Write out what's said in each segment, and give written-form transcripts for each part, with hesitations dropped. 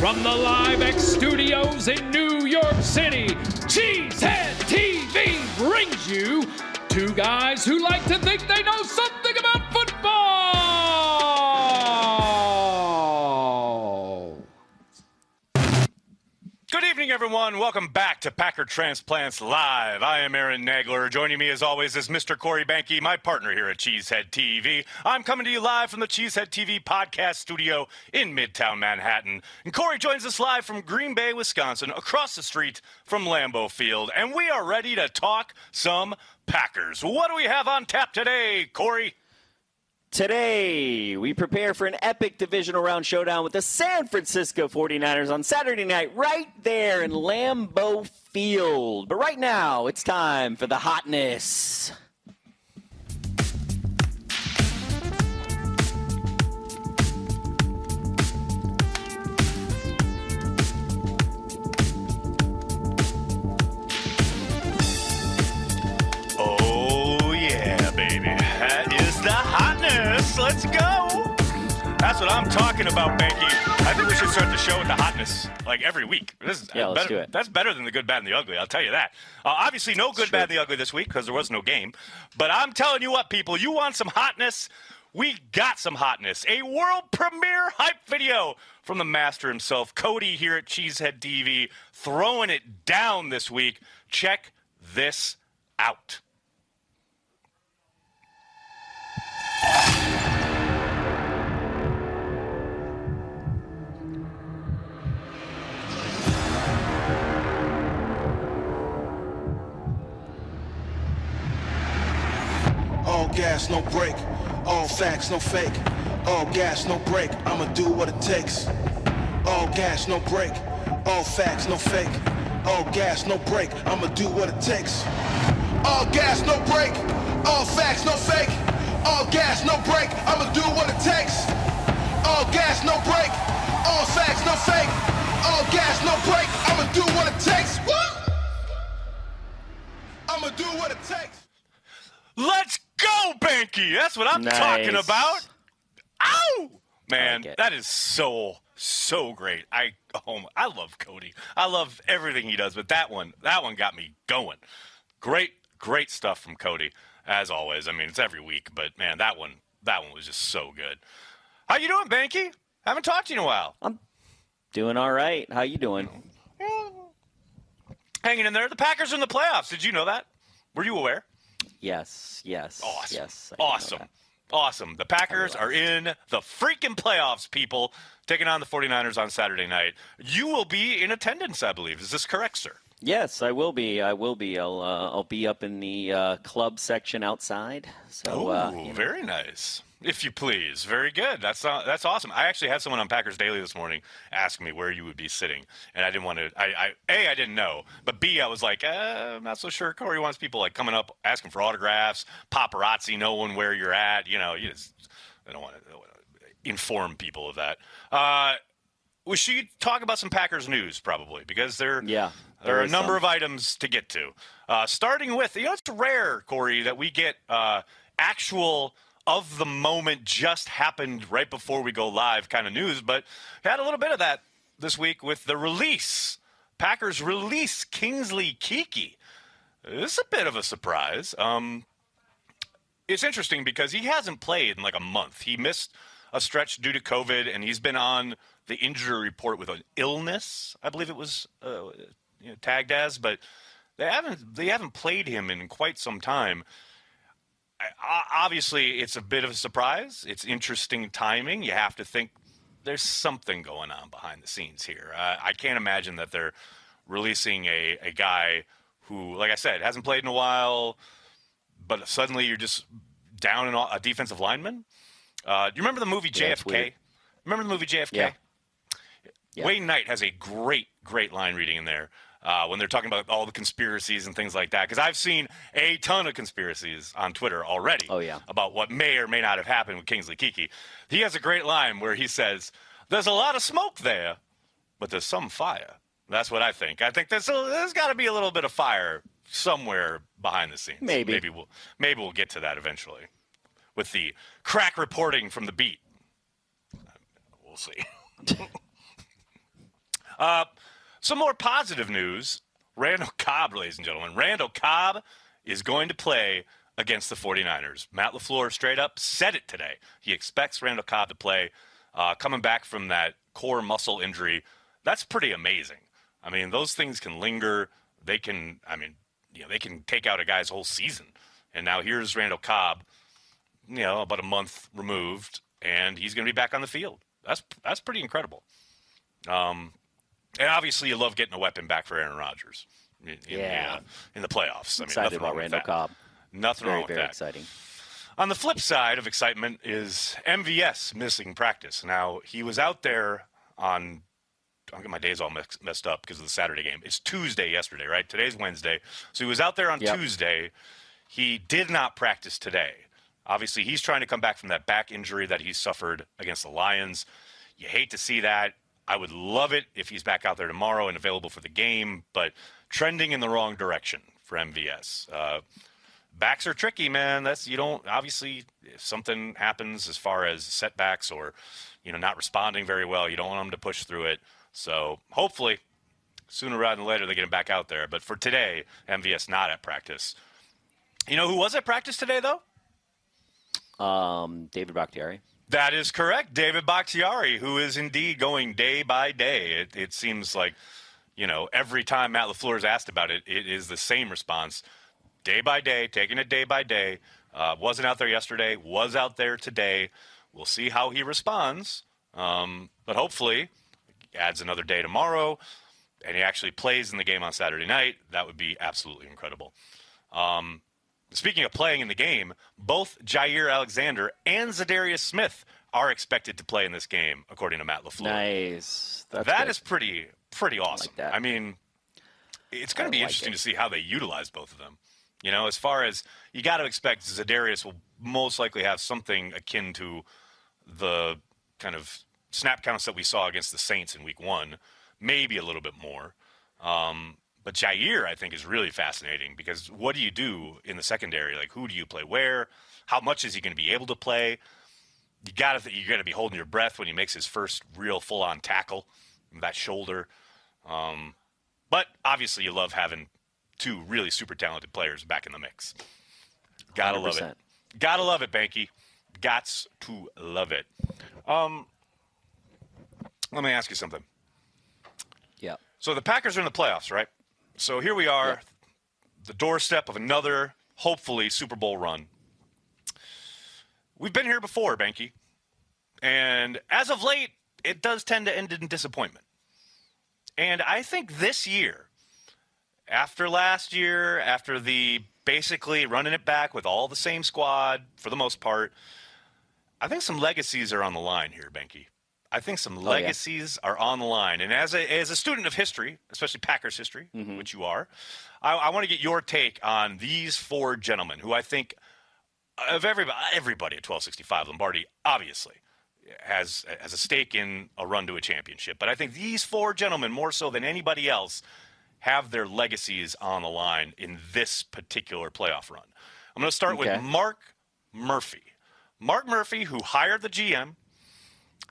From the LiveX studios in New York City, Cheesehead TV brings you two guys who like to think they know something about football. Good evening, everyone. Welcome back to Packer Transplants Live. I am Aaron Nagler. Joining me, as always, is Mr. Corey Behnke, my partner here at Cheesehead TV. I'm coming to you live from the Cheesehead TV podcast studio in Midtown Manhattan. And Corey joins us live from Green Bay, Wisconsin, across the street from Lambeau Field. And we are ready to talk some Packers. What do we have on tap today, Corey? Today, we prepare for an epic divisional round showdown with the San Francisco 49ers on Saturday night right there in Lambeau Field. But right now, it's time for the hotness. Oh, yeah, baby. That is the hotness. Let's go. That's what I'm talking about, Behnke. I think we should start the show with the hotness, like, every week. This is, yeah, let's do it. That's better than the good, bad, and the ugly, I'll tell you that. Obviously, no good, bad, and the ugly this week because there was no game. But I'm telling you what, people, you want some hotness? We got some hotness. A world premiere hype video from the master himself, Cody, here at Cheesehead TV, throwing it down this week. Check this out. All gas, no break. All facts, no fake. All gas, no break. I'ma do what it takes. All gas, no break. All facts, no fake. All gas, no break. I'ma do what it takes. All gas, no break. All facts, no fake. All gas, no break, I'ma do what it takes. All gas, no break, all facts, no fake. All gas, no break, I'ma do what it takes. What? I'ma do what it takes. Let's go, Behnke! That's what I'm talking about. Ow! Man, like that is so great. I love Cody. I love everything he does, but that one got me going. Great stuff from Cody. As always, I mean, it's every week, but, man, that one was just so good. How you doing, Behnke? I haven't talked to you in a while. I'm doing all right. How you doing? Hanging in there. The Packers are in the playoffs. Did you know that? Were you aware? Yes. Awesome. Yes, awesome. The Packers are in the freaking playoffs, people, taking on the 49ers on Saturday night. You will be in attendance, I believe. Is this correct, sir? Yes, I will be. I'll be up in the club section outside. So, very nice, if you please. Very good. That's awesome. I actually had someone on Packers Daily this morning ask me where you would be sitting, and I didn't want to. I didn't know, but B, I was like, I'm not so sure. Corey wants people like coming up, asking for autographs, paparazzi knowing where you're at. You know, I don't want to inform people of that. We should talk about some Packers news, probably, because there are a number of items to get to. Starting with, it's rare, Corey, that we get actual of the moment just happened right before we go live kind of news, but had a little bit of that this week with the release. Packers release Kingsley Kiki. This is a bit of a surprise. It's interesting because he hasn't played in like a month. He missed a stretch due to COVID, and he's been on the injury report with an illness, I believe it was tagged as, but they haven't played him in quite some time. Obviously, it's a bit of a surprise. It's interesting timing. You have to think there's something going on behind the scenes here. I can't imagine that they're releasing a guy who, like I said, hasn't played in a while, but suddenly you're just down in a defensive lineman. Do you remember the movie JFK? Yeah, remember the movie JFK? Yeah. Yeah. Wayne Knight has a great line reading in there when they're talking about all the conspiracies and things like that. Because I've seen a ton of conspiracies on Twitter already about what may or may not have happened with Kingsley Kiki. He has a great line where he says, "There's a lot of smoke there, but there's some fire." That's what I think. I think there's got to be a little bit of fire somewhere behind the scenes. Maybe we'll get to that eventually with the crack reporting from the beat. We'll see. Some more positive news. Randall Cobb, ladies and gentlemen. Randall Cobb is going to play against the 49ers. Matt LaFleur straight up said it today. He expects Randall Cobb to play. Coming back from that core muscle injury, that's pretty amazing. I mean, those things can linger. They can, I mean, you know, they can take out a guy's whole season. And now here's Randall Cobb, you know, about a month removed, and he's going to be back on the field. That's pretty incredible. And obviously, you love getting a weapon back for Aaron Rodgers in the playoffs. I mean, excited about Randall Cobb. Nothing wrong with that. Very exciting. On the flip side of excitement is MVS missing practice. Now, he was out there on – I'll get my days all messed up because of the Saturday game. It's Tuesday yesterday, right? Today's Wednesday. So he was out there on Tuesday. He did not practice today. Obviously, he's trying to come back from that back injury that he suffered against the Lions. You hate to see that. I would love it if he's back out there tomorrow and available for the game, but trending in the wrong direction for MVS. Backs are tricky, man. Obviously, if something happens as far as setbacks or, you know, not responding very well, you don't want them to push through it. So hopefully sooner rather than later, they get him back out there. But for today, MVS not at practice. You know who was at practice today, though? David Bakhtiari. That is correct. David Bakhtiari, who is indeed going day by day. It seems like, you know, every time Matt LaFleur is asked about it, it is the same response. Day by day, taking it day by day. Wasn't out there yesterday, was out there today. We'll see how he responds. But hopefully, adds another day tomorrow, and he actually plays in the game on Saturday night. That would be absolutely incredible. Speaking of playing in the game, both Jair Alexander and Zadarius Smith are expected to play in this game, according to Matt LaFleur. Nice. That is pretty awesome. I mean, it's going to be interesting to see how they utilize both of them. You know, as far as you got to expect, Zadarius will most likely have something akin to the kind of snap counts that we saw against the Saints in Week 1, maybe a little bit more. But Jair, I think, is really fascinating because what do you do in the secondary? Like, who do you play where? How much is he going to be able to play? You're going to be holding your breath when he makes his first real full-on tackle, that shoulder. But obviously, you love having two really super talented players back in the mix. Gotta 100%. Love it. Gotta love it, Behnke. Gots to love it. Let me ask you something. Yeah. So the Packers are in the playoffs, right? So here we are, the doorstep of another, hopefully, Super Bowl run. We've been here before, Behnke. And as of late, it does tend to end in disappointment. And I think this year, after last year, after the basically running it back with all the same squad for the most part, I think some legacies are on the line here, Behnke. I think some legacies are on the line. And as a student of history, especially Packers history, which you are, I want to get your take on these four gentlemen who I think of everybody at 1265 Lombardi, obviously, has a stake in a run to a championship. But I think these four gentlemen, more so than anybody else, have their legacies on the line in this particular playoff run. I'm going to start with Mark Murphy. Mark Murphy, who hired the GM,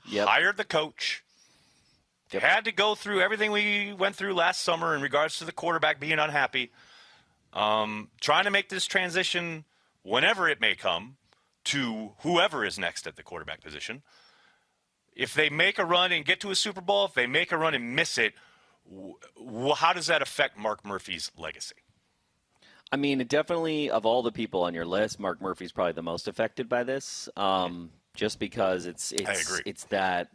hired the coach, had to go through everything we went through last summer in regards to the quarterback being unhappy, trying to make this transition whenever it may come to whoever is next at the quarterback position. If they make a run and get to a Super Bowl, if they make a run and miss it, how does that affect Mark Murphy's legacy? I mean, definitely of all the people on your list, Mark Murphy's probably the most affected by this, just because it's that,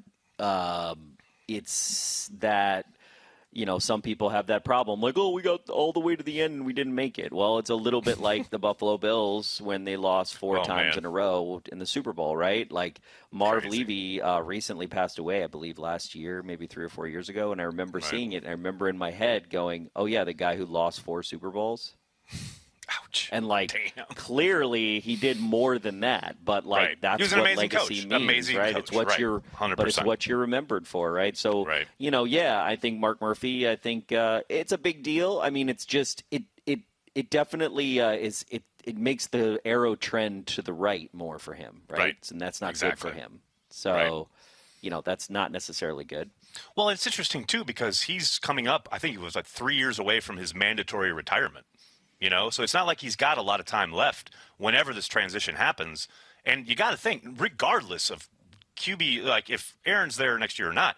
you know, some people have that problem. Like, oh, we got all the way to the end and we didn't make it. Well, it's a little bit like the Buffalo Bills when they lost four times in a row in the Super Bowl, right? Like Marv Levy recently passed away, I believe, last year, maybe 3 or 4 years ago. And I remember seeing it. And I remember in my head going, oh, yeah, the guy who lost 4 Super Bowls. Ouch. And, like, clearly he did more than that. But, like, that's what legacy means, right? It's what you're, but it's what you're remembered for, right? So, you know, I think Mark Murphy, I think it's a big deal. I mean, it's just it definitely is it makes the arrow trend to the right more for him, right? And that's not good for him. So, you know, that's not necessarily good. Well, it's interesting, too, because he's coming up, I think he was like 3 years away from his mandatory retirement, you know? So it's not like he's got a lot of time left whenever this transition happens. And you got to think, regardless of QB, like if Aaron's there next year or not,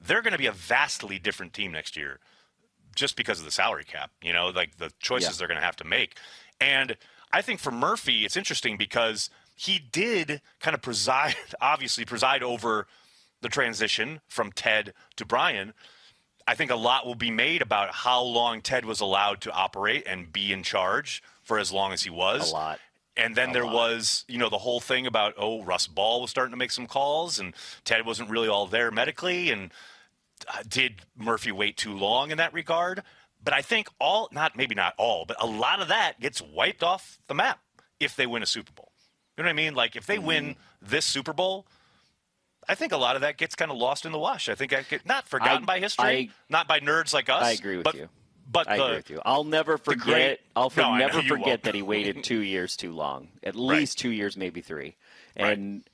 they're going to be a vastly different team next year just because of the salary cap, you know, like the choices they're going to have to make. And I think for Murphy, it's interesting because he did kind of preside over the transition from Ted to Brian. I think a lot will be made about how long Ted was allowed to operate and be in charge for as long as he was. A lot. And then there was, you know, the whole thing about, oh, Russ Ball was starting to make some calls and Ted wasn't really all there medically. And did Murphy wait too long in that regard? But I think maybe not all, but a lot of that gets wiped off the map if they win a Super Bowl. You know what I mean? Like if they win this Super Bowl, I think a lot of that gets kind of lost in the wash. I think I get not forgotten by history, not by nerds like us. I agree with you. But I agree with you. I'll never forget. I'll never forget that he waited 2 years too long. At least 2 years, maybe three. And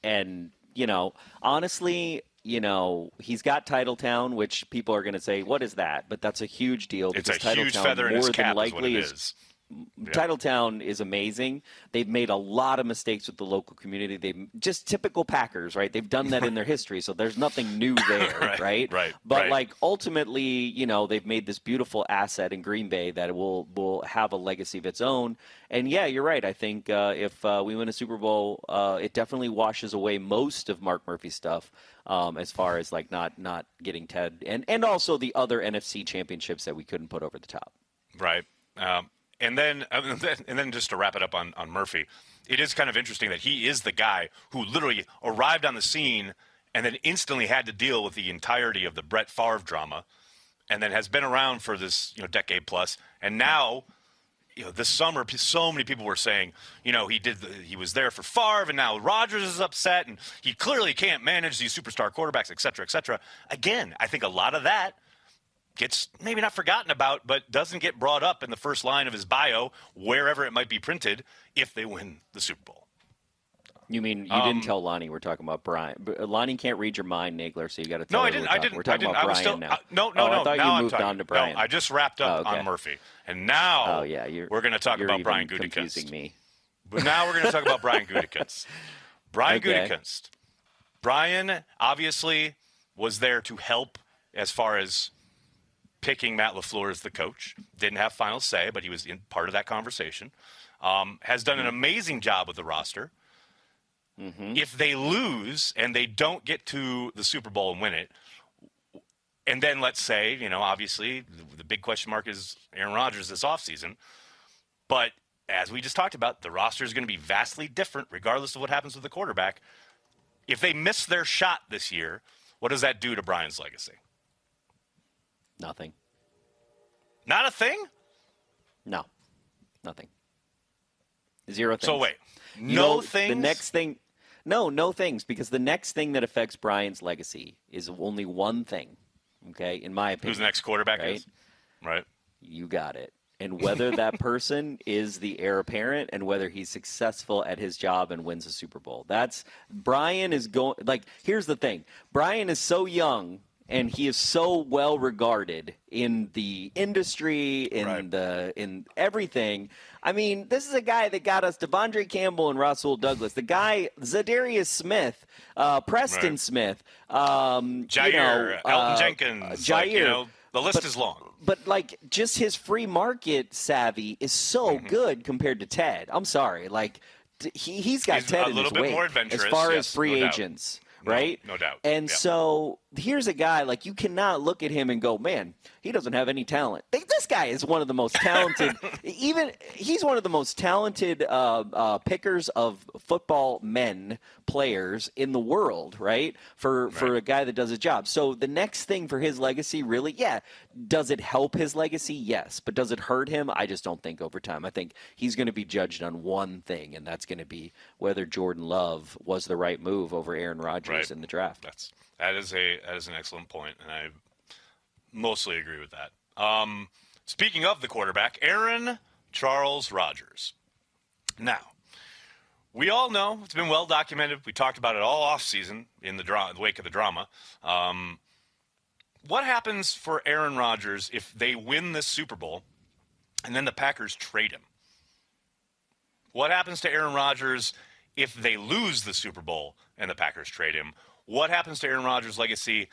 you know, honestly, you know, he's got Titletown, which people are going to say, "What is that?" But that's a huge deal. It's a huge feather in his cap. Is what it is. Yep. Titletown is amazing. They've made a lot of mistakes with the local community. They've just typical Packers, right? They've done that in their history, so there's nothing new there, right? But like ultimately, you know, they've made this beautiful asset in Green Bay that will have a legacy of its own. And yeah, you're right. I think if we win a Super Bowl, it definitely washes away most of Mark Murphy's stuff. As far as like not getting Ted and also the other NFC championships that we couldn't put over the top. Right. And then just to wrap it up on Murphy, it is kind of interesting that he is the guy who literally arrived on the scene and then instantly had to deal with the entirety of the Brett Favre drama and then has been around for this, you know, decade plus. And now, you know, this summer, so many people were saying, you know, he was there for Favre and now Rodgers is upset and he clearly can't manage these superstar quarterbacks, et cetera, et cetera. Again, I think a lot of that gets maybe not forgotten about, but doesn't get brought up in the first line of his bio, wherever it might be printed, if they win the Super Bowl. You mean you didn't tell Lonnie we're talking about Brian? Lonnie can't read your mind, Nagler, so you got to tell him. No, I didn't. We're talking about Brian still, now. No. I thought now you moved on to Brian. No, I just wrapped up on Murphy. And now we're going to talk about Brian Gutekunst. Confusing me. But now we're going to talk about Brian Gutekunst. Brian Gutekunst. Brian obviously was there to help as far as picking Matt LaFleur as the coach. Didn't have final say, but he was in part of that conversation. Has done an amazing job with the roster. Mm-hmm. If they lose and they don't get to the Super Bowl and win it, and then let's say, you know, obviously the big question mark is Aaron Rodgers this offseason. But as we just talked about, the roster is going to be vastly different regardless of what happens with the quarterback. If they miss their shot this year, what does that do to Brian's legacy? Nothing. Not a thing? No. Nothing. Zero things. So wait. No things? The next thing. No things. Because the next thing that affects Brian's legacy is only one thing. Okay? In my opinion. Who's the next quarterback is? Right. You got it. And whether that person is the heir apparent and whether he's successful at his job and wins a Super Bowl. That's Brian is going. Like, here's the thing. Brian is so young. And he is so well regarded in the industry, in everything. I mean, this is a guy that got us Devondre Campbell and Rasul Douglas. The guy, Zadarius Smith, Preston Smith, Jair, you know, Elton Jenkins. Jair. Like, you know, the list is long. But, like, just his free market savvy is so good compared to Ted. I'm sorry. Like, he's got Ted in his weight more adventurous, as far as free agents. Right? No doubt. And so here's a guy, like, you cannot look at him and go, man, he doesn't have any talent. This guy is one of the most talented. He's one of the most talented pickers of football players in the world, right? For a guy that does a job. So the next thing for his legacy, really, does it help his legacy? Yes. But does it hurt him? I just don't think over time. I think he's going to be judged on one thing, and that's going to be whether Jordan Love was the right move over Aaron Rodgers in the draft. That is an excellent point, and I mostly agree with that. Speaking of the quarterback, Aaron Charles Rodgers. Now, we all know it's been well documented. We talked about it all offseason in the wake of the drama. What happens for Aaron Rodgers if they win this Super Bowl and then the Packers trade him? What happens to Aaron Rodgers if they lose the Super Bowl and the Packers trade him? What happens to Aaron Rodgers' legacy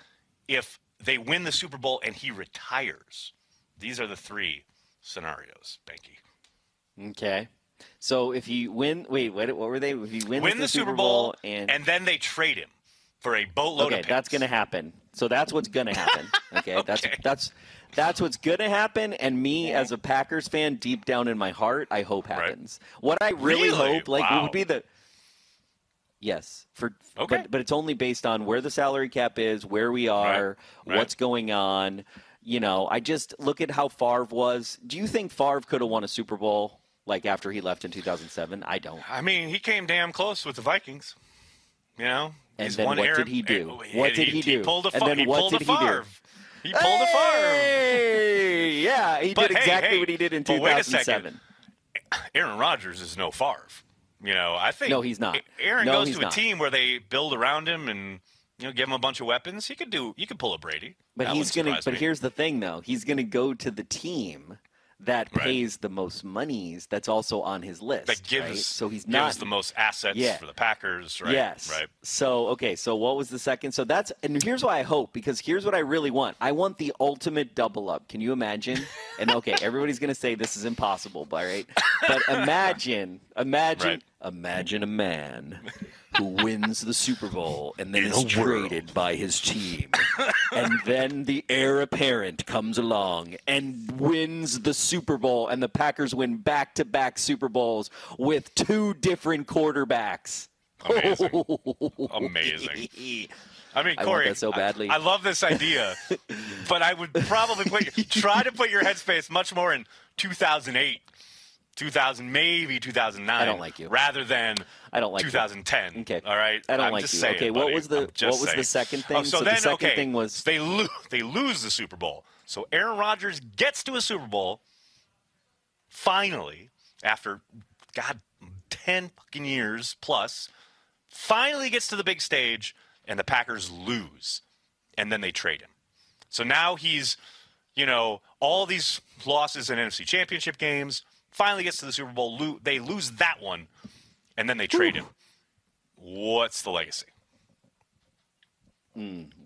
if they win the Super Bowl and he retires? These are the three scenarios, Behnke. Okay. So if you win, wait, what were they? If you win the Super Bowl and then they trade him for a boatload of picks. That's going to happen. So that's what's going to happen. Okay, okay. That's what's going to happen. And me as a Packers fan, deep down in my heart, I hope happens. Right. What I really hope, like, would be the. Yes, but it's only based on where the salary cap is, where we are, what's going on. You know, I just look at how Favre was. Do you think Favre could have won a Super Bowl like after he left in 2007? I don't. I mean, he came damn close with the Vikings. You know, and then what did he do? What did he do? He pulled a Favre. He pulled a Favre. Yeah, he did exactly what he did in 2007. Aaron Rodgers is no Favre. You know, I think he's not. Aaron goes to a team where they build around him and give him a bunch of weapons. He could do. You could pull a Brady. But he's gonna. But here's the thing, though. He's gonna go to the team that pays the most monies. That's also on his list. That gives. Right? So he's not gives the most assets for the Packers. Right. Yes. Right. So okay. So what was the second? So that's and here's why I hope because here's what I really want. I want the ultimate double up. Can you imagine? And okay, everybody's gonna say this is impossible, but imagine a man who wins the Super Bowl and then is traded by his team. And then the heir apparent comes along and wins the Super Bowl, and the Packers win back-to-back Super Bowls with two different quarterbacks. Amazing. Amazing. I mean, Corey, I want that so badly. I love this idea, but I would probably try to put your headspace much more in 2008. 2000, maybe 2009. I don't like you. Rather than I don't like 2010. You. Okay. All right. I don't like you. Saying, okay. Buddy, what was the second thing? Oh, so then, the second thing was they lose the Super Bowl. So Aaron Rodgers gets to a Super Bowl. Finally, after 10 fucking years plus, finally gets to the big stage, and the Packers lose, and then they trade him. So now he's, all these losses in NFC Championship games. Finally gets to the Super Bowl. They lose that one, and then they trade him. What's the legacy?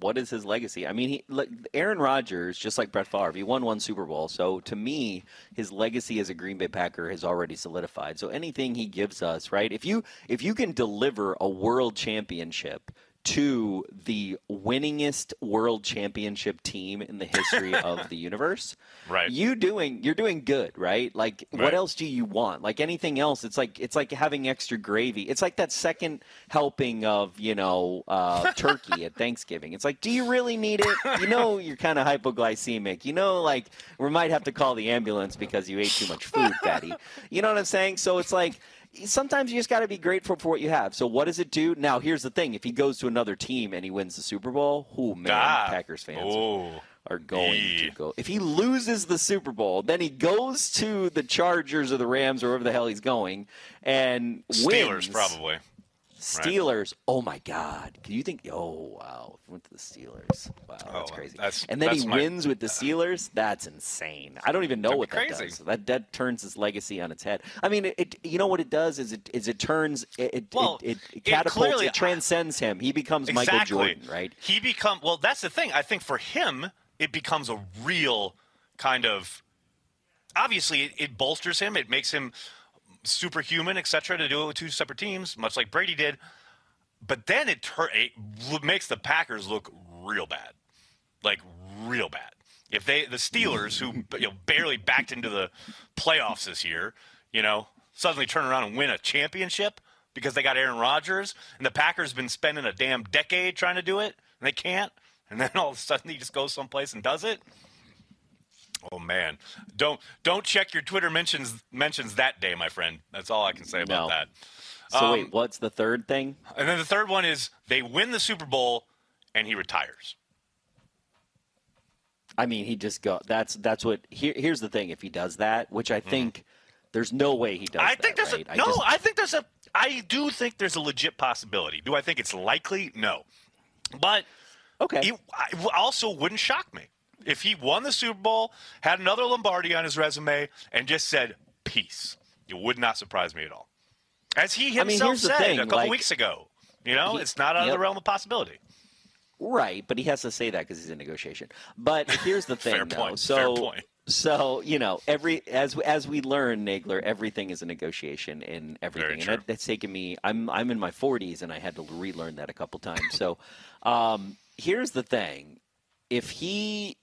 What is his legacy? I mean, Aaron Rodgers, just like Brett Favre, he won one Super Bowl. So, to me, his legacy as a Green Bay Packer has already solidified. So, anything he gives us, right? If you can deliver a world championship to the winningest world championship team in the history of the universe. Right. You're doing good, right? Like what else do you want? Like anything else, it's like having extra gravy. It's like that second helping of, turkey at Thanksgiving. It's like, do you really need it? You're kind of hypoglycemic. We might have to call the ambulance because you ate too much food, fatty. You know what I'm saying? So it's like sometimes you just got to be grateful for what you have. So what does it do? Now, here's the thing. If he goes to another team and he wins the Super Bowl, Packers fans are going to go. If he loses the Super Bowl, then he goes to the Chargers or the Rams or wherever the hell he's going and wins. Steelers, probably. Steelers. Right. Oh, my God. Can you think? Oh, wow. He went to the Steelers. Wow, that's crazy. And then he wins with the Steelers? That's insane. I don't even know what that does. That turns his legacy on its head. I mean, what it does is it catapults, it transcends him. He becomes Michael Jordan, right? That's the thing. I think for him, it becomes a real kind of, obviously, it bolsters him. It makes him superhuman, etc., to do it with two separate teams, much like Brady did. But then it makes the Packers look real bad, like real bad. If the Steelers, who barely backed into the playoffs this year, suddenly turn around and win a championship because they got Aaron Rodgers, and the Packers been spending a damn decade trying to do it, and they can't, and then all of a sudden he just goes someplace and does it. Oh man, don't check your Twitter mentions that day, my friend. That's all I can say about that. So wait, what's the third thing? And then the third one is they win the Super Bowl and he retires. I mean, he just go. That's what. Here's the thing: if he does that, which I think there's no way he does. I do think there's a legit possibility. Do I think it's likely? No, but Okay. It also wouldn't shock me if he won the Super Bowl, had another Lombardi on his resume, and just said, peace. It would not surprise me at all. As he himself said a couple weeks ago. You know, it's not out of the realm of possibility. Right, but he has to say that because he's in negotiation. But here's the thing, Fair point. So, you know, as we learn, Nagler, everything is a negotiation in everything. And that's taken me, I'm in my 40s, and I had to relearn that a couple times. So here's the thing. If he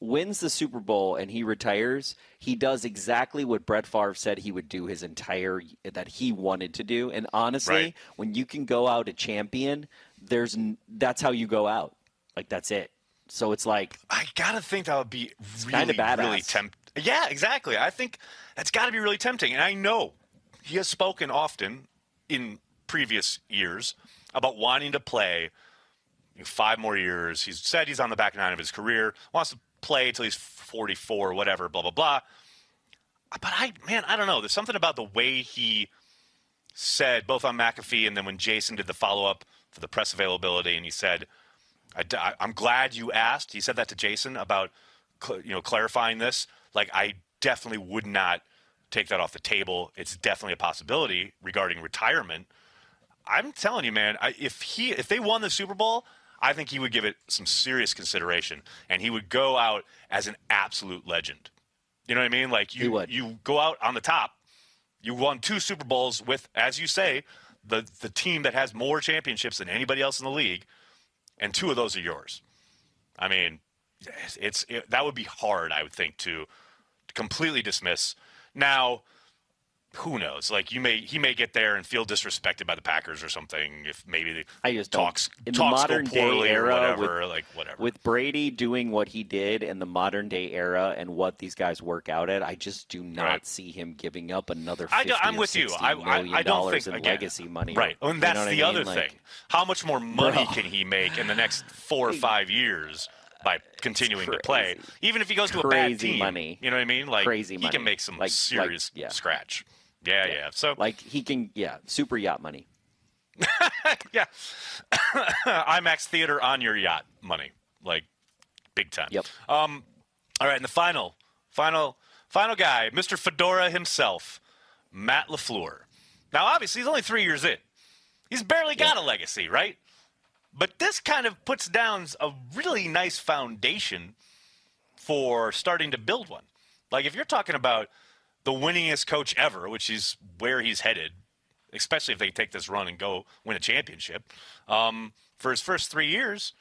wins the Super Bowl and he retires, he does exactly what Brett Favre said he would do that he wanted to do. And honestly, when you can go out a champion, that's how you go out. Like, that's it. So it's like, I gotta think that would be really tempting. Yeah, exactly. I think that's gotta be really tempting. And I know he has spoken often in previous years about wanting to play 5 more years. He's said he's on the back 9 of his career, wants to play till he's 44, whatever, blah, blah, blah. But I don't know. There's something about the way he said, both on McAfee and then when Jason did the follow-up for the press availability, and he said, I'm glad you asked. He said that to Jason about, clarifying this. Like, I definitely would not take that off the table. It's definitely a possibility regarding retirement. I'm telling you, man, if they won the Super Bowl, I think he would give it some serious consideration, and he would go out as an absolute legend. You know what I mean? Like, you go out on the top. You won 2 Super Bowls with, as you say, the team that has more championships than anybody else in the league. And 2 of those are yours. I mean, that would be hard, I would think, to completely dismiss. Now, who knows? Like, he may get there and feel disrespected by the Packers or something. If maybe talks go poorly or whatever, whatever. With Brady doing what he did in the modern day era and what these guys work out at, I just do not see him giving up another $50 or $60 million in legacy money. Right, and that's the other thing. How much more money can he make in the next 4 or 5 years by continuing to play? Even if he goes to a bad team, you know what I mean? Like, he can make some serious scratch. Yeah. So he can, super yacht money. Yeah. IMAX theater on your yacht money, big time. Yep. All right. And the final guy, Mr. Fedora himself, Matt LaFleur. Now, obviously he's only 3 years in. He's barely got a legacy, right? But this kind of puts down a really nice foundation for starting to build one. Like, if you're talking about the winningest coach ever, which is where he's headed, especially if they take this run and go win a championship, for his first 3 years,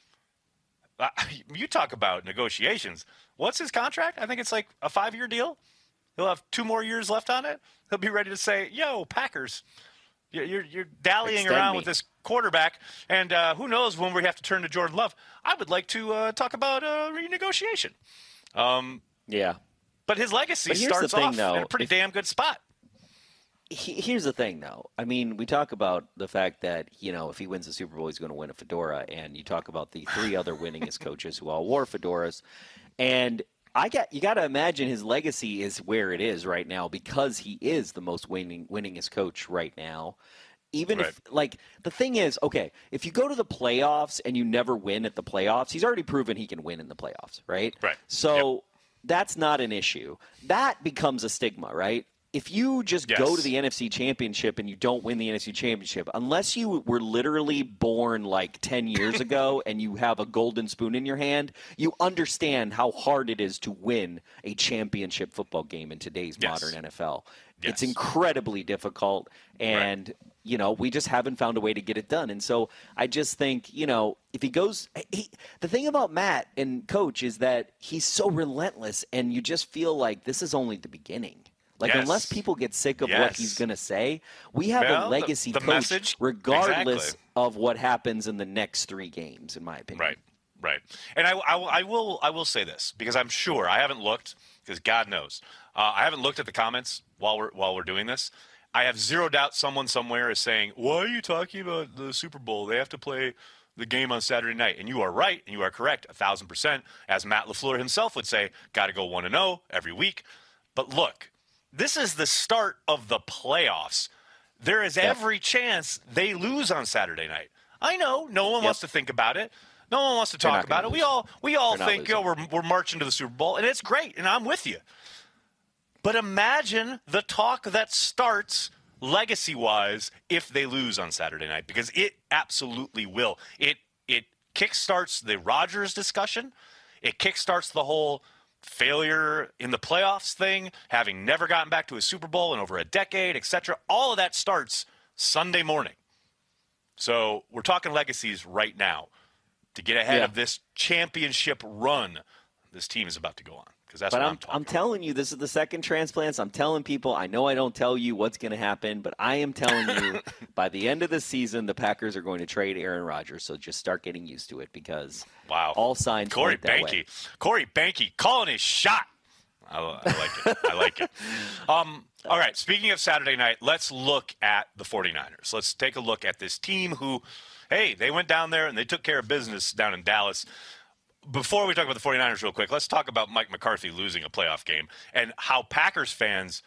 you talk about negotiations. What's his contract? I think it's like a 5-year deal. He'll have 2 more years left on it. He'll be ready to say, yo, Packers, you're dallying around with this quarterback, and who knows when we have to turn to Jordan Love. I would like to talk about renegotiation. But his legacy starts off in a pretty damn good spot. Here's the thing, though. I mean, we talk about the fact that, if he wins the Super Bowl, he's going to win a fedora. And you talk about the 3 other winningest coaches who all wore fedoras. And you got to imagine his legacy is where it is right now because he is the most winningest coach right now. Even if, the thing is, if you go to the playoffs and you never win at the playoffs, he's already proven he can win in the playoffs, right? Right. So that's not an issue. That becomes a stigma, right? If you just go to the NFC Championship and you don't win the NFC Championship, unless you were literally born 10 years ago and you have a golden spoon in your hand, you understand how hard it is to win a championship football game in today's modern NFL. Yes. It's incredibly difficult, and we just haven't found a way to get it done. And so I just think, if he goes – the thing about Matt and Coach is that he's so relentless, and you just feel like this is only the beginning. Unless people get sick of what he's going to say, we have a legacy coach message, regardless of what happens in the next 3 games, in my opinion. Right. And I will say this, because I'm sure I haven't looked, because God knows. I haven't looked at the comments while we're doing this. I have zero doubt someone somewhere is saying, why are you talking about the Super Bowl? They have to play the game on Saturday night. And you are right, and you are correct, 1,000%. As Matt LaFleur himself would say, got to go 1-0 every week. But look, this is the start of the playoffs. There is every chance they lose on Saturday night. I know. No one wants to think about it. No one wants to talk about it. We all think, oh, we're marching to the Super Bowl, and it's great, and I'm with you. But imagine the talk that starts legacy-wise if they lose on Saturday night, because it absolutely will. It kickstarts the Rodgers discussion. It kickstarts the whole failure in the playoffs thing, having never gotten back to a Super Bowl in over a decade, etc. All of that starts Sunday morning. So we're talking legacies right now to get ahead of this championship run this team is about to go on. Because that's what I'm talking about. I'm telling you, this is the second transplants. I'm telling people, I know I don't tell you what's going to happen, but I am telling you by the end of the season, the Packers are going to trade Aaron Rodgers. So just start getting used to it, because all signs point that way. Corey Behnke calling his shot. I like it. I like it. All right, speaking of Saturday night, let's look at the 49ers. Let's take a look at this team who, hey, they went down there and they took care of business down in Dallas. Before we talk about the 49ers real quick, let's talk about Mike McCarthy losing a playoff game and how Packers fans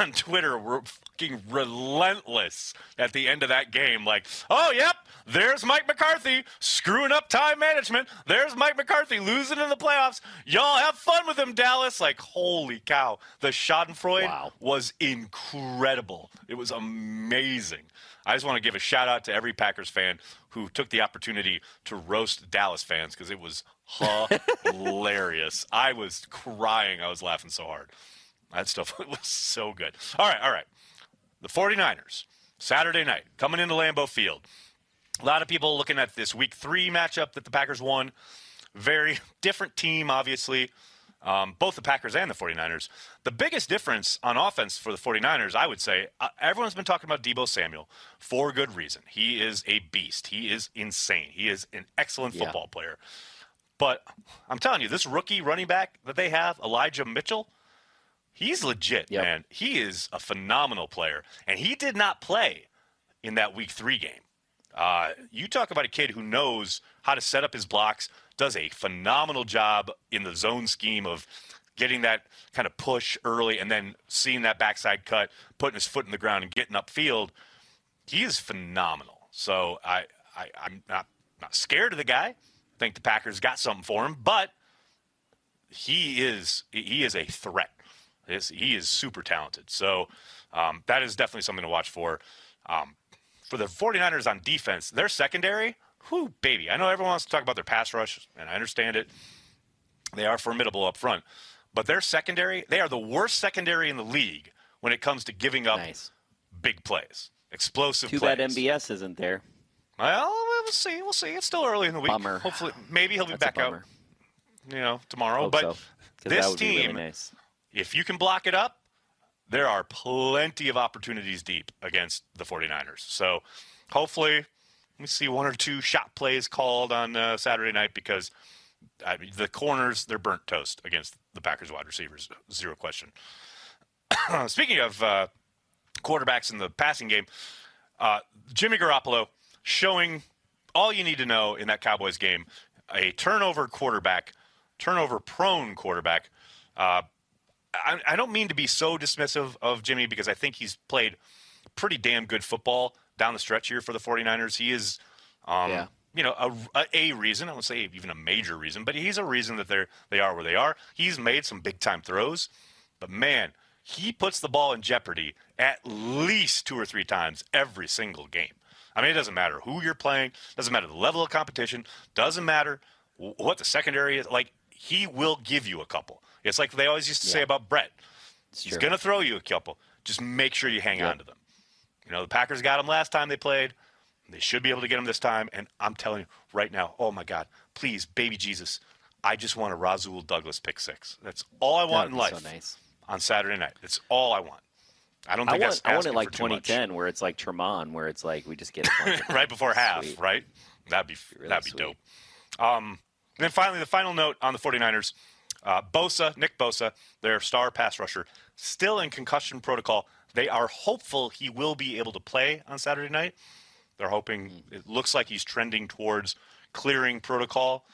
on Twitter were fucking relentless at the end of that game. Like, oh, yep, there's Mike McCarthy screwing up time management. There's Mike McCarthy losing in the playoffs. Y'all have fun with him, Dallas. Like, holy cow. The schadenfreude was incredible. It was amazing. I just want to give a shout-out to every Packers fan who took the opportunity to roast Dallas fans, because it was hilarious. I was crying. I was laughing so hard. That stuff was so good. All right. The 49ers, Saturday night, coming into Lambeau Field. A lot of people looking at this Week 3 matchup that the Packers won. Very different team, obviously, both the Packers and the 49ers. The biggest difference on offense for the 49ers, I would say, everyone's been talking about Debo Samuel for good reason. He is a beast. He is insane. He is an excellent football player. But I'm telling you, this rookie running back that they have, Elijah Mitchell, he's legit, man. He is a phenomenal player, and he did not play in that Week 3 game. You talk about a kid who knows how to set up his blocks, does a phenomenal job in the zone scheme of getting that kind of push early and then seeing that backside cut, putting his foot in the ground and getting upfield. He is phenomenal. So I'm not scared of the guy. I think the Packers got something for him, but he is a threat. He is super talented. So that is definitely something to watch for. For the 49ers on defense, their secondary, whew, baby. I know everyone wants to talk about their pass rush, and I understand it. They are formidable up front. But their secondary, they are the worst secondary in the league when it comes to giving up big plays, explosive plays. Too bad MVS isn't there. Well, we'll see. We'll see. It's still early in the week. Bummer. Hopefully, maybe he'll be back out, tomorrow. But this team, if you can block it up, there are plenty of opportunities deep against the 49ers. So hopefully we see one or two shot plays called on Saturday night, because the corners, they're burnt toast against the Packers wide receivers, zero question. Speaking of quarterbacks in the passing game, Jimmy Garoppolo showing all you need to know in that Cowboys game, a turnover-prone quarterback. I don't mean to be so dismissive of Jimmy, because I think he's played pretty damn good football down the stretch here for the 49ers. He is, a reason. I wouldn't say even a major reason, but he's a reason that they are where they are. He's made some big-time throws, but, man, he puts the ball in jeopardy at least two or three times every single game. I mean, it doesn't matter who you're playing. Doesn't matter the level of competition. Doesn't matter what the secondary is. Like, he will give you a couple. It's like they always used to say about Brett. He's going to throw you a couple. Just make sure you hang on to them. The Packers got him last time they played. They should be able to get him this time. And I'm telling you right now, oh, my God, please, baby Jesus, I just want a Rasul Douglas pick six. That's all I want in life on Saturday night. It's all I want. I don't think that's asking for too much. I want it like 2010 where it's like Tremont, where it's like we just get it right before half, right? That'd be really dope. And then finally, the final note on the 49ers. Nick Bosa, their star pass rusher, still in concussion protocol. They are hopeful he will be able to play on Saturday night. They're hoping it looks like he's trending towards clearing protocol.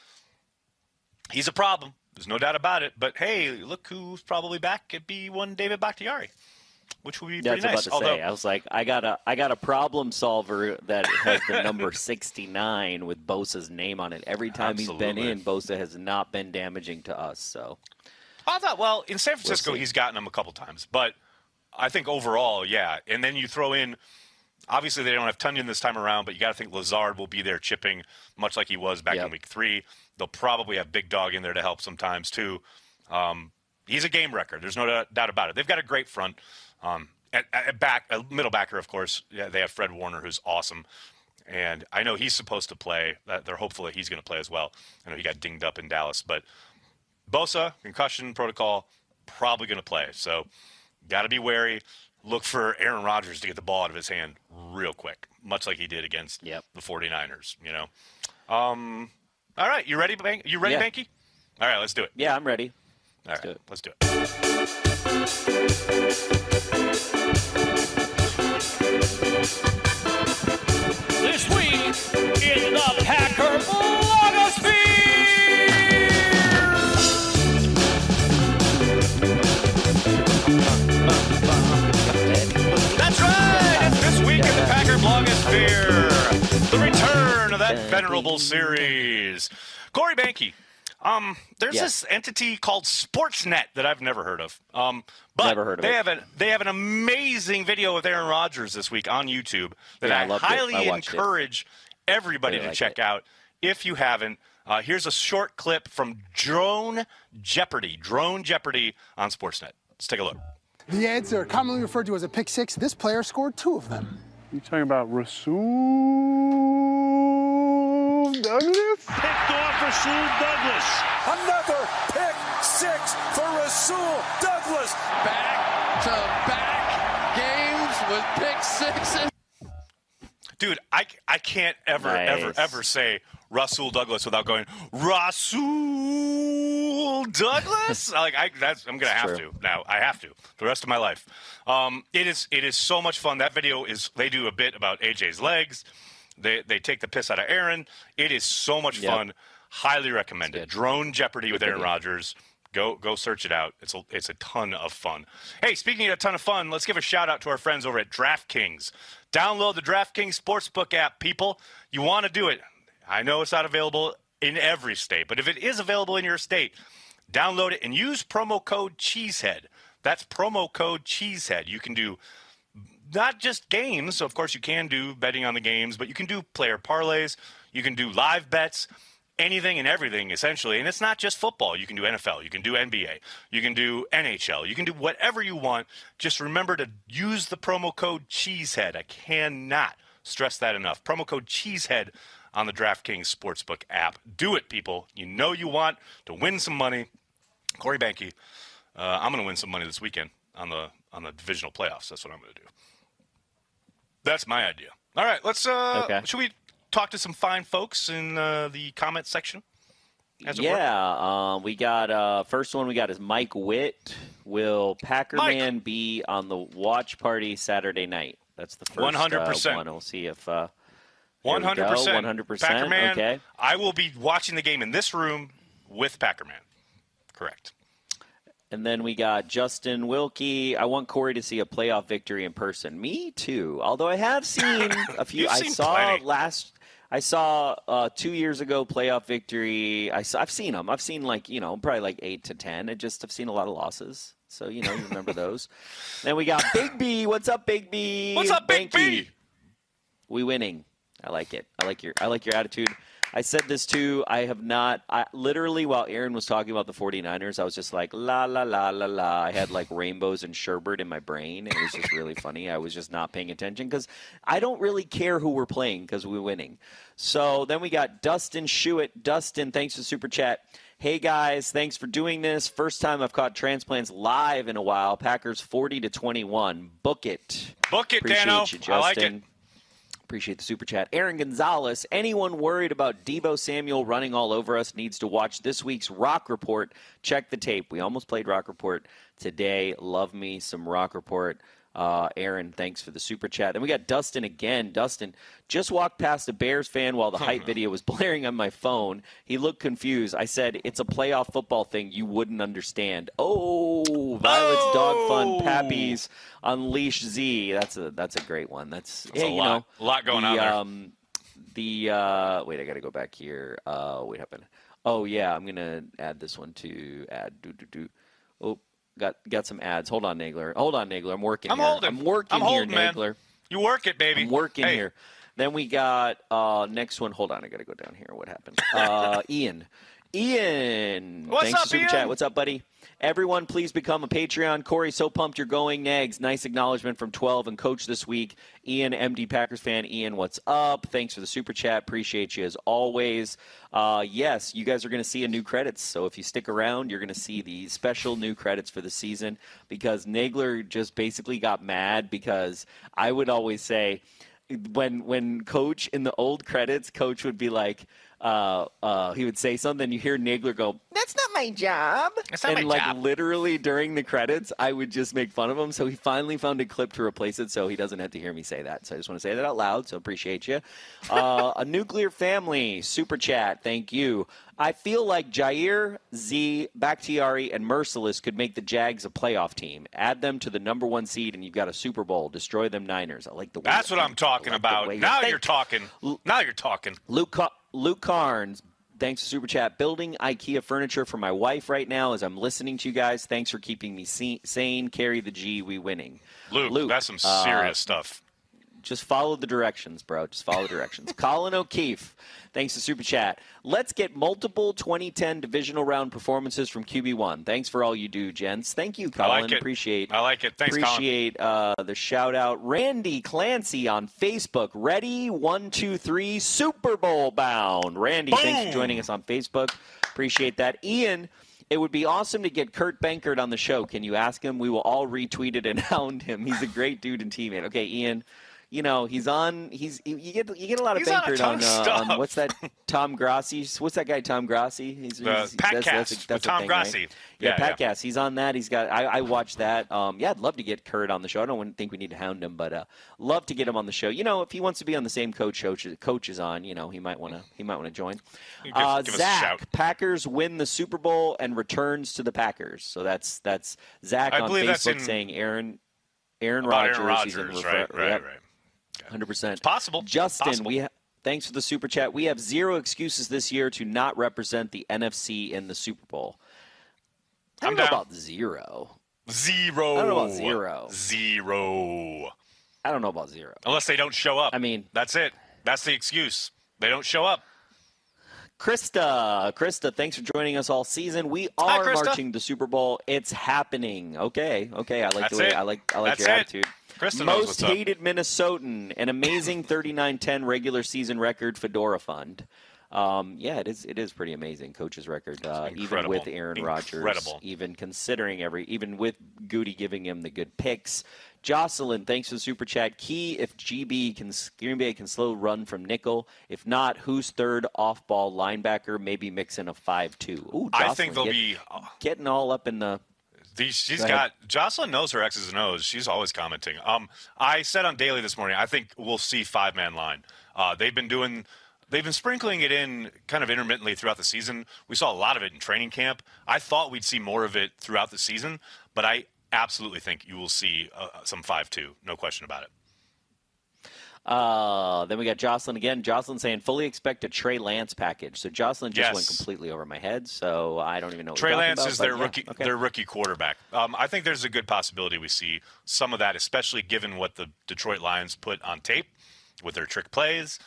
He's a problem. There's no doubt about it. But, hey, look who's probably back at B1, David Bakhtiari. which would be pretty nice. Although, I was like, I got a problem solver that has the number 69 with Bosa's name on it. Every time he's been in, Bosa has not been damaging to us. So I thought, well, in San Francisco, he's gotten them a couple times, but I think overall, yeah. And then you throw in, obviously they don't have Tunyon this time around, but you got to think Lazard will be there chipping, much like he was back in Week 3. They'll probably have Big Dog in there to help sometimes too. He's a game wrecker. There's no doubt about it. They've got a great front. A middle backer, of course. Yeah, they have Fred Warner, who's awesome. And I know he's supposed to play. They're hopeful that he's going to play as well. I know he got dinged up in Dallas. But Bosa, concussion protocol, probably going to play. So got to be wary. Look for Aaron Rodgers to get the ball out of his hand real quick, much like he did against the 49ers, you know. All right, you ready, Behnke? All right, let's do it. Yeah, I'm ready. All right, let's do it. This week in the Packer Blogosphere! That's right! It's This Week in the Packer Blogosphere! The return of that venerable series. Corey Behnke. There's this entity called Sportsnet that I've never heard of. They have an amazing video with Aaron Rodgers this week on YouTube that I highly encourage everybody to check out if you haven't. Here's a short clip from Drone Jeopardy on Sportsnet. Let's take a look. The ads are commonly referred to as a pick six. This player scored 2 of them. You're talking about Rasul Douglas? Picked off Rasul Douglas. Another pick six for Rasul Douglas. Back-to-back games with pick sixes. Dude, I can't ever say Rasul Douglas without going, Rasul Douglas? I'm going to have to now. I have to for the rest of my life. It is so much fun. That video is, they do a bit about AJ's legs. They take the piss out of Aaron. It is so much fun. Highly recommended. Drone Jeopardy with Aaron Rodgers. Go search it out. It's a ton of fun. Hey, speaking of a ton of fun, let's give a shout out to our friends over at DraftKings. Download the DraftKings Sportsbook app, people. You want to do it. I know it's not available in every state, but if it is available in your state, download it and use promo code Cheesehead. That's promo code Cheesehead. You can do not just games. So of course, you can do betting on the games, but you can do player parlays. You can do live bets, anything and everything, essentially. And it's not just football. You can do NFL. You can do NBA. You can do NHL. You can do whatever you want. Just remember to use the promo code Cheesehead. I cannot stress that enough. Promo code Cheesehead on the DraftKings Sportsbook app. Do it, people. You know you want to win some money. Corey Behnke, I'm going to win some money this weekend on the divisional playoffs. That's what I'm going to do. That's my idea. All right, let's should we talk to some fine folks in the comment section? We got first one we got is Mike Witt. Will Packerman be on the watch party Saturday night? That's the first 100% one. We'll see if 100%. 100%. Packerman. Okay. I will be watching the game in this room with Packerman. Correct. And then we got Justin Wilkie. I want Corey to see a playoff victory in person. Me too. Although I have seen a few. I saw 2 years ago playoff victory. I've seen them. I've seen probably 8 to 10. I've seen a lot of losses. So you remember those. Then we got Big B. What's up, Big B? What's up, Big B? We winning. I like it. I like your attitude. I said this too. Literally while Aaron was talking about the 49ers, I was just like, la, la, la, la, la. I had rainbows and sherbet in my brain. It was just really funny. I was just not paying attention because I don't really care who we're playing because we're winning. So then we got Dustin Schuett. Dustin, thanks for the super chat. Hey, guys, thanks for doing this. First time I've caught Transplants live in a while. Packers 40-21. Book it. Book it, Dano. Appreciate you, Justin. I like it. Appreciate the super chat. Aaron Gonzalez, anyone worried about Debo Samuel running all over us needs to watch this week's Rock Report. Check the tape. We almost played Rock Report today. Love me some Rock Report. Aaron, thanks for the super chat. Then we got Dustin again. Dustin, just walked past a Bears fan while the hype video was blaring on my phone. He looked confused. I said, it's a playoff football thing you wouldn't understand. Oh, Violet's Dog Fund Pappy's Unleash Z. That's a great one. That's a lot going on there. Wait, I got to go back here. What happened? Oh yeah, I'm gonna add this one to add. Oh, got some ads. Hold on, Nagler. I'm working. I'm holding, man. Nagler. You work it, baby. I'm working here. Then we got next one. Hold on, I got to go down here. What happened? Ian. Ian, thanks for super chat. What's up, buddy? Everyone, please become a Patreon. Corey, so pumped you're going, Nags. Nice acknowledgement from 12 and Coach this week. Ian, MD Packers fan. Ian, what's up? Thanks for the super chat. Appreciate you as always. Yes, you guys are going to see a new credits. So if you stick around, you're going to see the special new credits for the season because Nagler just basically got mad because I would always say when Coach in the old credits, Coach would be like, he would say something, you hear Nagler go, "That's not my job." That's not my job. Literally during the credits, I would just make fun of him. So he finally found a clip to replace it, so he doesn't have to hear me say that. So I just want to say that out loud. So appreciate you. A nuclear family super chat. Thank you. I feel like Jair, Z, Bakhtiari, and Merciless could make the Jags a playoff team. Add them to the #1 seed, and you've got a Super Bowl. Destroy them Niners. I like the way that's what I'm talking about. Now you're talking. Luke Carnes, thanks for super chat. Building IKEA furniture for my wife right now as I'm listening to you guys. Thanks for keeping me sane. Carry the G. We winning. Luke, that's some serious stuff. Just follow the directions, bro. Just follow the directions. Colin O'Keefe, thanks to super chat. Let's get multiple 2010 divisional round performances from QB1. Thanks for all you do, gents. Thank you, Colin. I like it. Appreciate it. Thanks, Colin. Appreciate the shout out. Randy Clancy on Facebook. Ready? 1, 2, 3. Super Bowl bound. Randy, thanks for joining us on Facebook. Appreciate that. Ian, it would be awesome to get Kurt Benkert on the show. Can you ask him? We will all retweet it and hound him. He's a great dude and teammate. Okay, Ian. You know, you get a lot of Benkert on what's that Tom Grassi? What's that guy Tom Grassi? That's Tom Grassi. Right? Yeah, Patcast. He's on that. He's got I watched that. I'd love to get Kurt on the show. I don't think we need to hound him, but love to get him on the show. You know, if he wants to be on the same coach is on, you know, he might want to join. Zach, Packers win the Super Bowl and returns to the Packers. So that's Zach on Facebook saying Aaron Rodgers, right. 100%. It's possible. Justin, thanks for the super chat. We have zero excuses this year to not represent the NFC in the Super Bowl. I don't know about zero. Unless they don't show up. I mean, that's it. That's the excuse. They don't show up. Krista, thanks for joining us all season. We are marching to Super Bowl. It's happening. Okay. I like your attitude. Kristen Most Hated Minnesotan, an amazing 39-10 regular season record Fedora Fund. It is pretty amazing. Coach's record, even with Aaron Rodgers, even considering even with Goody giving him the good picks. Jocelyn, thanks for the super chat. Key, if Green Bay can slow run from nickel. If not, who's third off-ball linebacker? Maybe mix in a 5-2. Ooh, Jocelyn, I think they'll be getting all up in the. Jocelyn knows her X's and O's. She's always commenting. I said on Daily this morning, I think we'll see 5-man line. They've been sprinkling it in kind of intermittently throughout the season. We saw a lot of it in training camp. I thought we'd see more of it throughout the season, but I absolutely think you will see some 5-2. No question about it. Then we got Jocelyn again. Jocelyn saying, fully expect a Trey Lance package. So Jocelyn just went completely over my head, so I don't even know what Trey Lance about, is their rookie quarterback. I think there's a good possibility we see some of that, especially given what the Detroit Lions put on tape with their trick plays.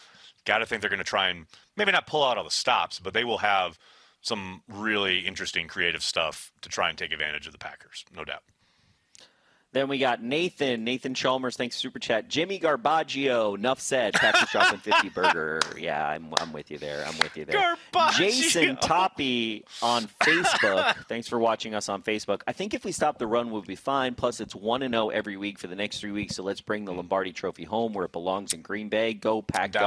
Got to think they're going to try and maybe not pull out all the stops, but they will have some really interesting creative stuff to try and take advantage of the Packers, no doubt. Then we got Nathan Chalmers. Thanks, super chat. Jimmy Garbaggio. Nuff said. Packers dropping 50 burger. Yeah, I'm with you there. Garbaggio. Jason Toppy on Facebook. Thanks for watching us on Facebook. I think if we stop the run, we'll be fine. Plus, it's 1-0 every week for the next 3 weeks. So let's bring the Lombardi Trophy home where it belongs in Green Bay. Go Pack Go.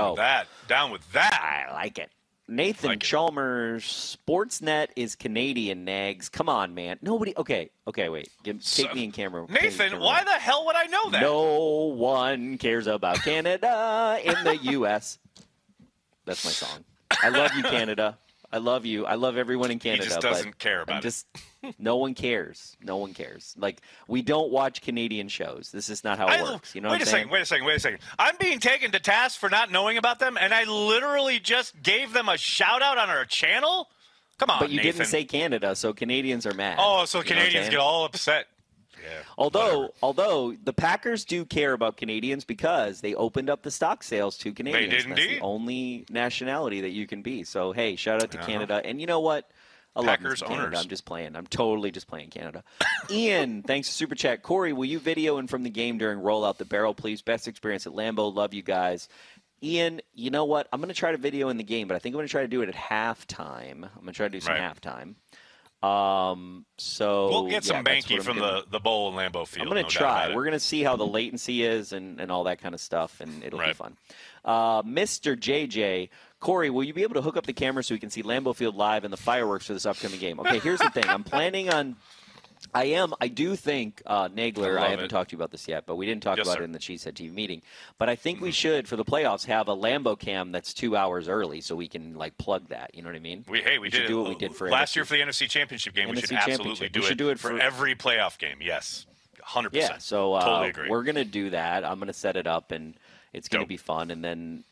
Down with that. I like it. Nathan Chalmers, Sportsnet is Canadian, Nags. Come on, man. Okay, wait. Take me in camera. Nathan, why the hell would I know that? No one cares about Canada in the U.S. That's my song. I love you, Canada. I love you. I love everyone in Canada. He just doesn't care about it. No one cares. No one cares. Like, we don't watch Canadian shows. This is not how it works. You know what I'm saying? Wait a second. I'm being taken to task for not knowing about them, and I literally just gave them a shout-out on our channel? Come on, But you Nathan. Didn't say Canada, so Canadians are mad. Oh, so Canadians get all upset. Yeah, although the Packers do care about Canadians because they opened up the stock sales to Canadians. They did indeed. That's the only nationality that you can be. So, hey, shout out to Canada. And you know what? I Packers love Canada. I'm just playing. I'm totally just playing Canada. Ian, thanks to Super Chat. Corey, will you video and from the game during Rollout the Barrel, please? Best experience at Lambeau. Love you guys. Ian, you know what? I'm going to try to video in the game, but I think I'm going to try to do it at halftime. I'm going to try to do some halftime. So we'll get some Banky from the bowl in Lambeau Field. I'm going to try. We're going to see how the latency is and all that kind of stuff, and it'll be fun. Mr. JJ, Corey, will you be able to hook up the camera so we can see Lambeau Field live and the fireworks for this upcoming game? Okay, here's the thing. I'm planning on. I do think Nagler. I haven't talked to you about this yet, but we didn't talk about it in the Cheesehead TV meeting. But I think we should, for the playoffs, have a Lambeau cam that's 2 hours early, so we can like plug that. You know what I mean? We did do what we did for last year for the NFC Championship game. We should absolutely do it. Do it for every playoff game. Yes, 100%. Yeah. So totally agree. We're gonna do that. I'm gonna set it up and. It's going to be fun, and then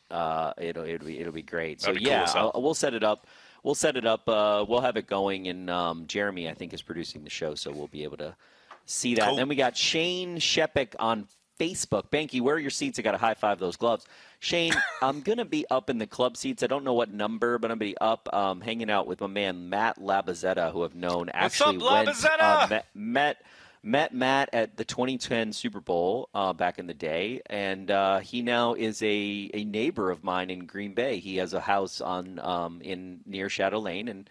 it'll be great. That'd be cool, we'll set it up. We'll set it up. We'll have it going, and Jeremy, I think, is producing the show, so we'll be able to see that. Cool. Then we got Shane Shepik on Facebook. Banky, where are your seats? I got to high five those gloves. Shane, I'm going to be up in the club seats. I don't know what number, but I'm going to be up hanging out with my man Matt Labazetta, who I've known actually met Matt at the 2010 Super Bowl back in the day, and he now is a neighbor of mine in Green Bay. He has a house on near Shadow Lane, and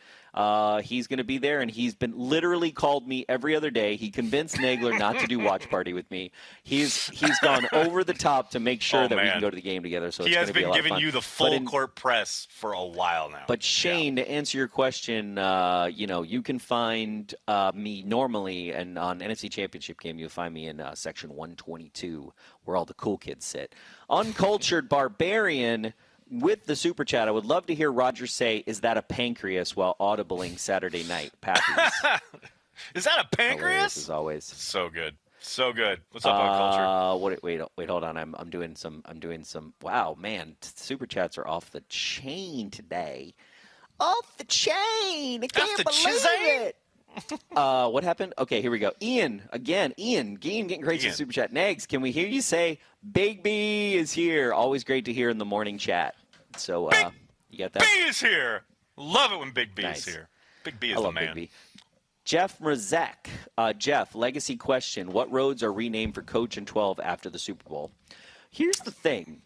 he's going to be there. And he's been literally called me every other day. He convinced Nagler not to do watch party with me. He's gone over the top to make sure we can go to the game together. So he has been giving you the full court press for a while now. But Shane, to answer your question, you can find me normally and on any Championship game, you'll find me in section 122, where all the cool kids sit. Uncultured Barbarian with the super chat. I would love to hear Roger say, "Is that a pancreas?" while audibling Saturday night Pappies. Is that a pancreas? As always, so good, so good. What's up, Uncultured? Wait, hold on. I'm doing some. Wow, man, super chats are off the chain today. Off the chain. I can't believe it. What happened? Okay, here we go. Ian getting crazy in super chat. Nags, can we hear you say Big B is here? Always great to hear in the morning chat. So you got that? B is here. Love it when Big B is here. Big B is the man. Big B. Jeff Mrazek. Jeff, legacy question: what roads are renamed for Coach and 12 after the Super Bowl? Here's the thing.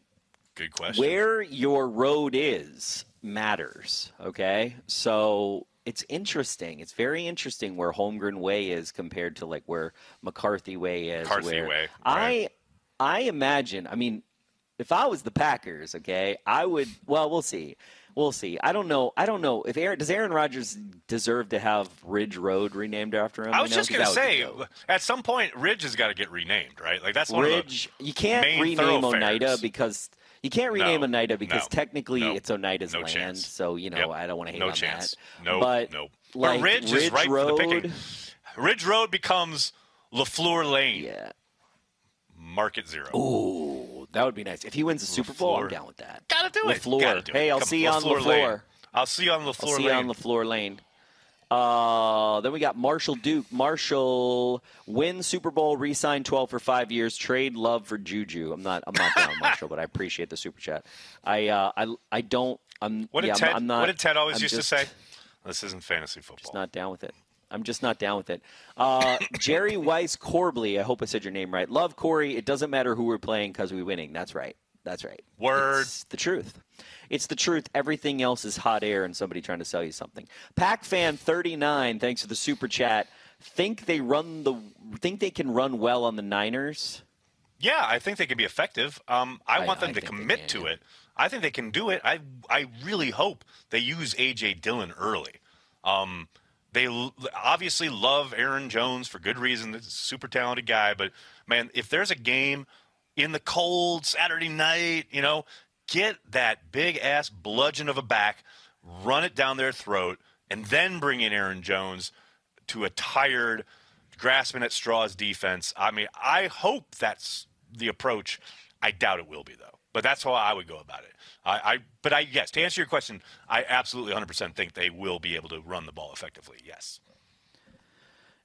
Good question. Where your road is matters. Okay, so. It's interesting. It's very interesting where Holmgren Way is compared to like where McCarthy Way is. I imagine. I mean, if I was the Packers, okay, I would. Well, we'll see. We'll see. I don't know if Aaron Rodgers deserve to have Ridge Road renamed after him. I was just going to say, at some point, Ridge has got to get renamed, right? Like that's one Ridge. Of the you can't main rename Oneida because. You can't rename Oneida because technically it's Oneida's land. Chance. So, I don't want to hate on chance. That. No, but, no. Like, but Ridge is right for the picking. Ridge Road becomes LaFleur Lane. Yeah. Market zero. Ooh, that would be nice. If he wins the Super Bowl, I'm down with that. Gotta do it. LaFleur. Hey, I'll see you on LaFleur. I'll see you on LaFleur Lane. I'll see you on LaFleur Lane. Then we got Marshall Duke. Marshall, win Super Bowl, re-sign 12 for 5 years, trade Love for Juju. I'm not down, Marshall, but I appreciate the super chat. What did Ted always used to say? This isn't fantasy football. Just not down with it. I'm just not down with it. Jerry Weiss Corbley. I hope I said your name right. Love, Corey. It doesn't matter who we're playing because we're winning. That's right. That's right. Word. It's the truth. It's the truth. Everything else is hot air and somebody trying to sell you something. PacFan39, thanks for the super chat. Think they can run well on the Niners? Yeah, I think they can be effective. I want them to commit to it. I think they can do it. I really hope they use A.J. Dillon early. They obviously love Aaron Jones for good reason. He's a super talented guy. But, man, if there's a game – in the cold Saturday night, get that big-ass bludgeon of a back run it down their throat, and then bring in Aaron Jones to a tired, grasping at straws defense. I mean, I hope that's the approach. I doubt it will be, though. But that's how I would go about it. But yes, to answer your question, I absolutely 100% think they will be able to run the ball effectively, yes.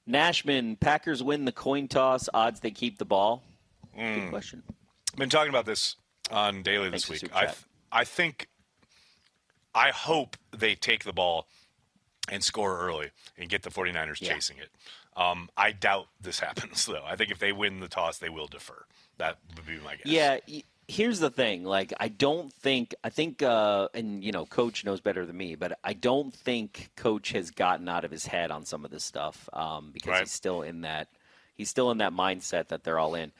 Nashman, Packers win the coin toss, odds they keep the ball. Good question. I've been talking about this on Daily this week. I hope they take the ball and score early and get the 49ers chasing it. I doubt this happens, though. I think if they win the toss, they will defer. That would be my guess. Yeah, here's the thing. Like, I think and, you know, Coach knows better than me, but I don't think Coach has gotten out of his head on some of this stuff because he's still in that. He's still in that mindset that they're all in.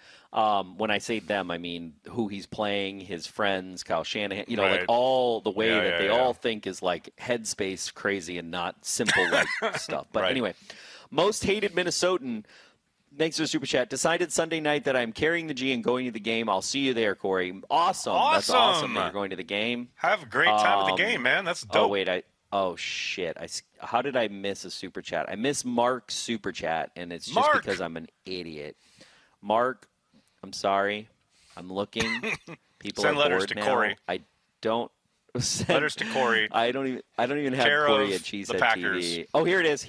When I say them, I mean who he's playing, his friends, Kyle Shanahan, you know, like all the way that they all think is like headspace crazy and not simple like stuff. But anyway, most hated Minnesotan, thanks for the super chat, decided Sunday night that I'm carrying the G and going to the game. I'll see you there, Corey. Awesome. That's awesome that you're going to the game. Have a great time at the game, man. That's dope. How did I miss a super chat? I missed Mark's super chat, and it's just Mark. Because I'm an idiot. Mark, I'm sorry. I'm looking. People send letters to now. Corey. I don't send letters to Corey. I don't even have Care Corey at Cheesehead TV. Oh, here it is.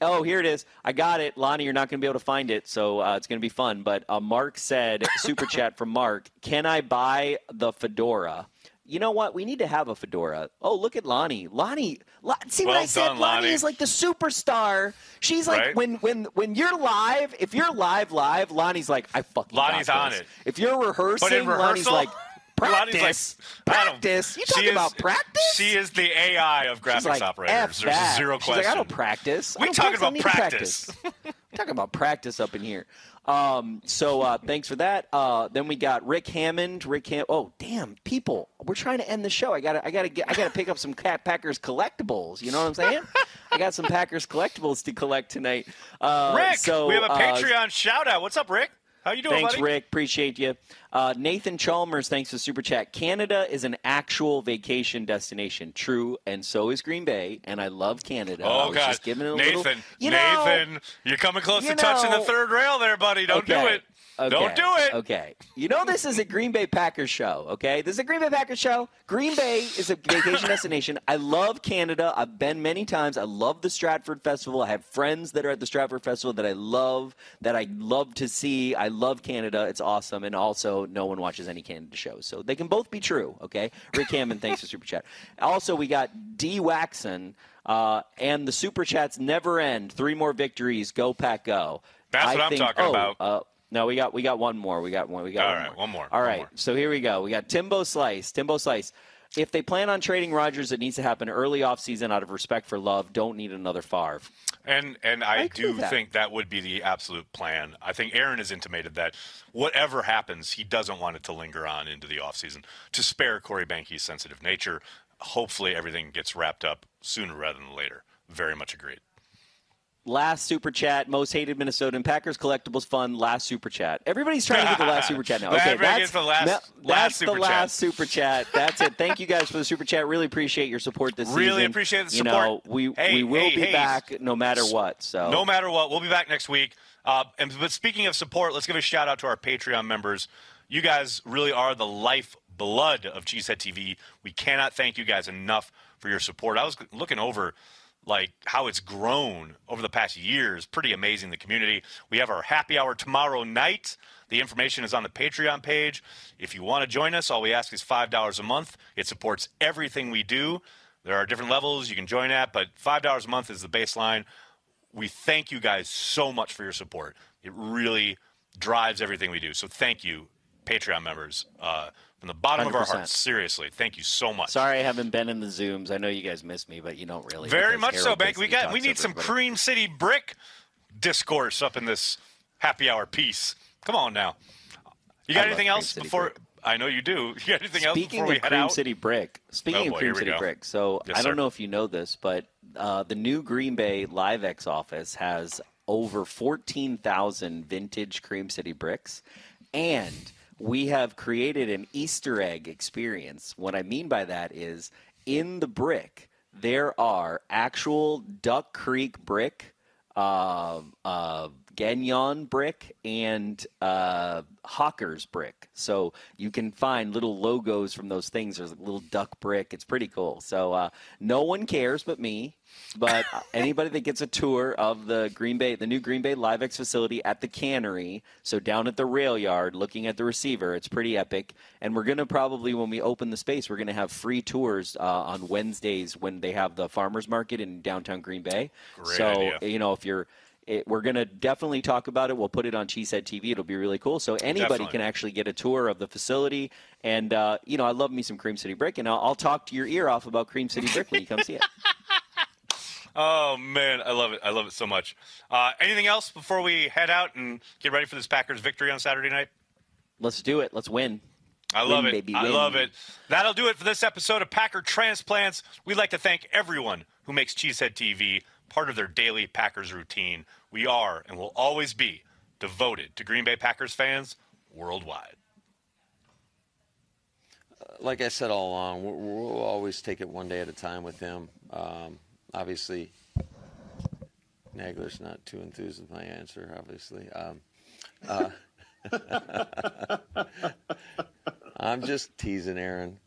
Oh, here it is. I got it, Lonnie. You're not going to be able to find it, so it's going to be fun. But Mark said, super chat from Mark. Can I buy the fedora? You know what? We need to have a fedora. Oh, look at Lonnie. See what I said? Lonnie is like the superstar. She's like, when you're live, if you're live, Lonnie's like, I fucking got this. Lonnie's on it. If you're rehearsing, but in rehearsal, Lonnie's like, practice. Practice? You talking about practice? She is the AI of graphics operators. There's zero question. She's like, I don't practice. We talking about practice. Talking about practice up in here. Thanks for that. Then we got Rick Hammond. Oh, damn, people. We're trying to end the show. I gotta pick up some Packers collectibles. You know what I'm saying? I got some Packers collectibles to collect tonight. Rick, we have a Patreon shout out. What's up, Rick? How you doing, buddy? Rick. Appreciate you. Nathan Chalmers, thanks for super chat. Canada is an actual vacation destination. True, and so is Green Bay, and I love Canada. Oh, I was just giving it a Nathan, little, Nathan, you're coming close to touching the third rail there, buddy. Don't do it. Okay. Don't do it. Okay. You know this is a Green Bay Packers show, okay? This is a Green Bay Packers show. Green Bay is a vacation destination. I love Canada. I've been many times. I love the Stratford Festival. I have friends that are at the Stratford Festival that I love to see. I love Canada. It's awesome. And also, no one watches any Canada shows. So they can both be true, okay? Rick Hammond, thanks for super chat. Also, we got D. Waxon, and the super chats never end. 3 more victories. Go, Pack, go. That's what I'm talking about. No, we got one more. All right, one more. So here we go. We got Timbo Slice. If they plan on trading Rodgers, it needs to happen early offseason out of respect for Love. Don't need another Favre. And I do think that would be the absolute plan. I think Aaron has intimated that whatever happens, he doesn't want it to linger on into the offseason to spare Corey Behnke's sensitive nature. Hopefully everything gets wrapped up sooner rather than later. Very much agreed. Last super chat, most hated Minnesotan, Packers collectibles fun, last super chat. Everybody's trying to get the last super chat now. Okay, that's the last super chat. That's it. Thank you guys for the super chat. Really appreciate your support this season. Really appreciate the support. You know, we will be back no matter what. So no matter what, we'll be back next week. But speaking of support, let's give a shout out to our Patreon members. You guys really are the lifeblood of Cheesehead TV. We cannot thank you guys enough for your support. I was looking over like how it's grown over the past years. Pretty amazing, the community. We have our happy hour tomorrow night. The information is on the Patreon page. If you want to join us, all we ask is $5 a month. It supports everything we do. There are different levels you can join at, but $5 a month is the baseline. We thank you guys so much for your support. It really drives everything we do. So thank you, Patreon members. From the bottom 100%. Of our hearts, seriously, thank you so much. Sorry I haven't been in the Zooms. I know you guys miss me, but you don't really. Very much so, Bank. We need some Cream City Brick discourse up in this happy hour piece. Come on now. You got anything else before? I know you do. You got anything else before we head out? Speaking of Cream City Brick, so I don't know if you know this, but the new Green Bay LiveX office has over 14,000 vintage Cream City bricks, and we have created an Easter egg experience. What I mean by that is in the brick, there are actual Duck Creek brick, Gagnon brick, and Hawker's brick. So you can find little logos from those things. There's a little duck brick. It's pretty cool. So no one cares but me. But anybody that gets a tour of the Green Bay, the new Green Bay LiveX facility at the cannery, so down at the rail yard looking at the receiver, it's pretty epic. And we're going to probably, when we open the space, we're going to have free tours on Wednesdays when they have the farmers market in downtown Green Bay. Great idea. You know, if you're, we're going to definitely talk about it. We'll put it on Cheesehead TV. It'll be really cool. So anybody can actually get a tour of the facility. And, you know, I love me some Cream City Brick, and I'll talk to your ear off about Cream City Brick when you come see it. Oh, man, I love it. I love it so much. Anything else before we head out and get ready for this Packers victory on Saturday night? Let's do it. Let's win. I love it. I love it. That'll do it for this episode of Packer Transplants. We'd like to thank everyone who makes Cheesehead TV part of their daily Packers routine. We are and will always be devoted to Green Bay Packers fans worldwide. Like I said all along, we'll always take it one day at a time with them. Obviously, Nagler's not too enthused with my answer, obviously. I'm just teasing Aaron.